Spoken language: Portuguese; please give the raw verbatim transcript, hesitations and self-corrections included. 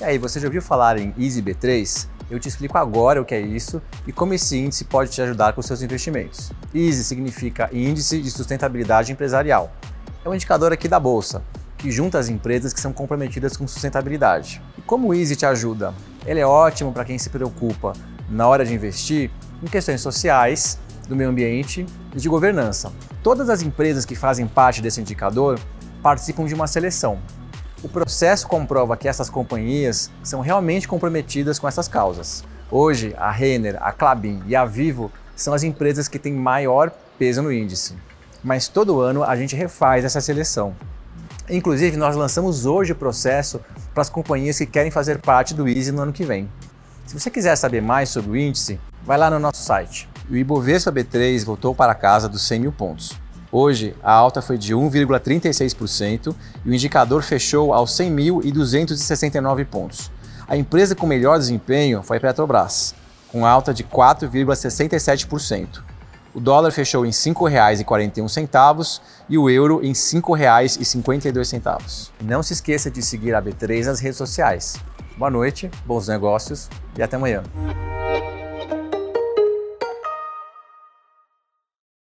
E aí, você já ouviu falar em E S G B três? Eu te explico agora o que é isso e como esse índice pode te ajudar com seus investimentos. E S G significa Índice de Sustentabilidade Empresarial. É um indicador aqui da Bolsa, que junta as empresas que são comprometidas com sustentabilidade. E como o E S G te ajuda? Ele é ótimo para quem se preocupa, na hora de investir, em questões sociais, do meio ambiente e de governança. Todas as empresas que fazem parte desse indicador participam de uma seleção. O processo comprova que essas companhias são realmente comprometidas com essas causas. Hoje, a Renner, a Klabin e a Vivo são as empresas que têm maior peso no índice. Mas todo ano a gente refaz essa seleção. Inclusive, nós lançamos hoje o processo para as companhias que querem fazer parte do E S G no ano que vem. Se você quiser saber mais sobre o índice, vai lá no nosso site. O Ibovespa B três voltou para a casa dos cem mil pontos. Hoje, a alta foi de um vírgula trinta e seis por cento e o indicador fechou aos cem mil duzentos e sessenta e nove pontos. A empresa com melhor desempenho foi a Petrobras, com alta de quatro vírgula sessenta e sete por cento. O dólar fechou em cinco reais e quarenta e um centavos e o euro em cinco reais e cinquenta e dois centavos. Não se esqueça de seguir a B três nas redes sociais. Boa noite, bons negócios e até amanhã.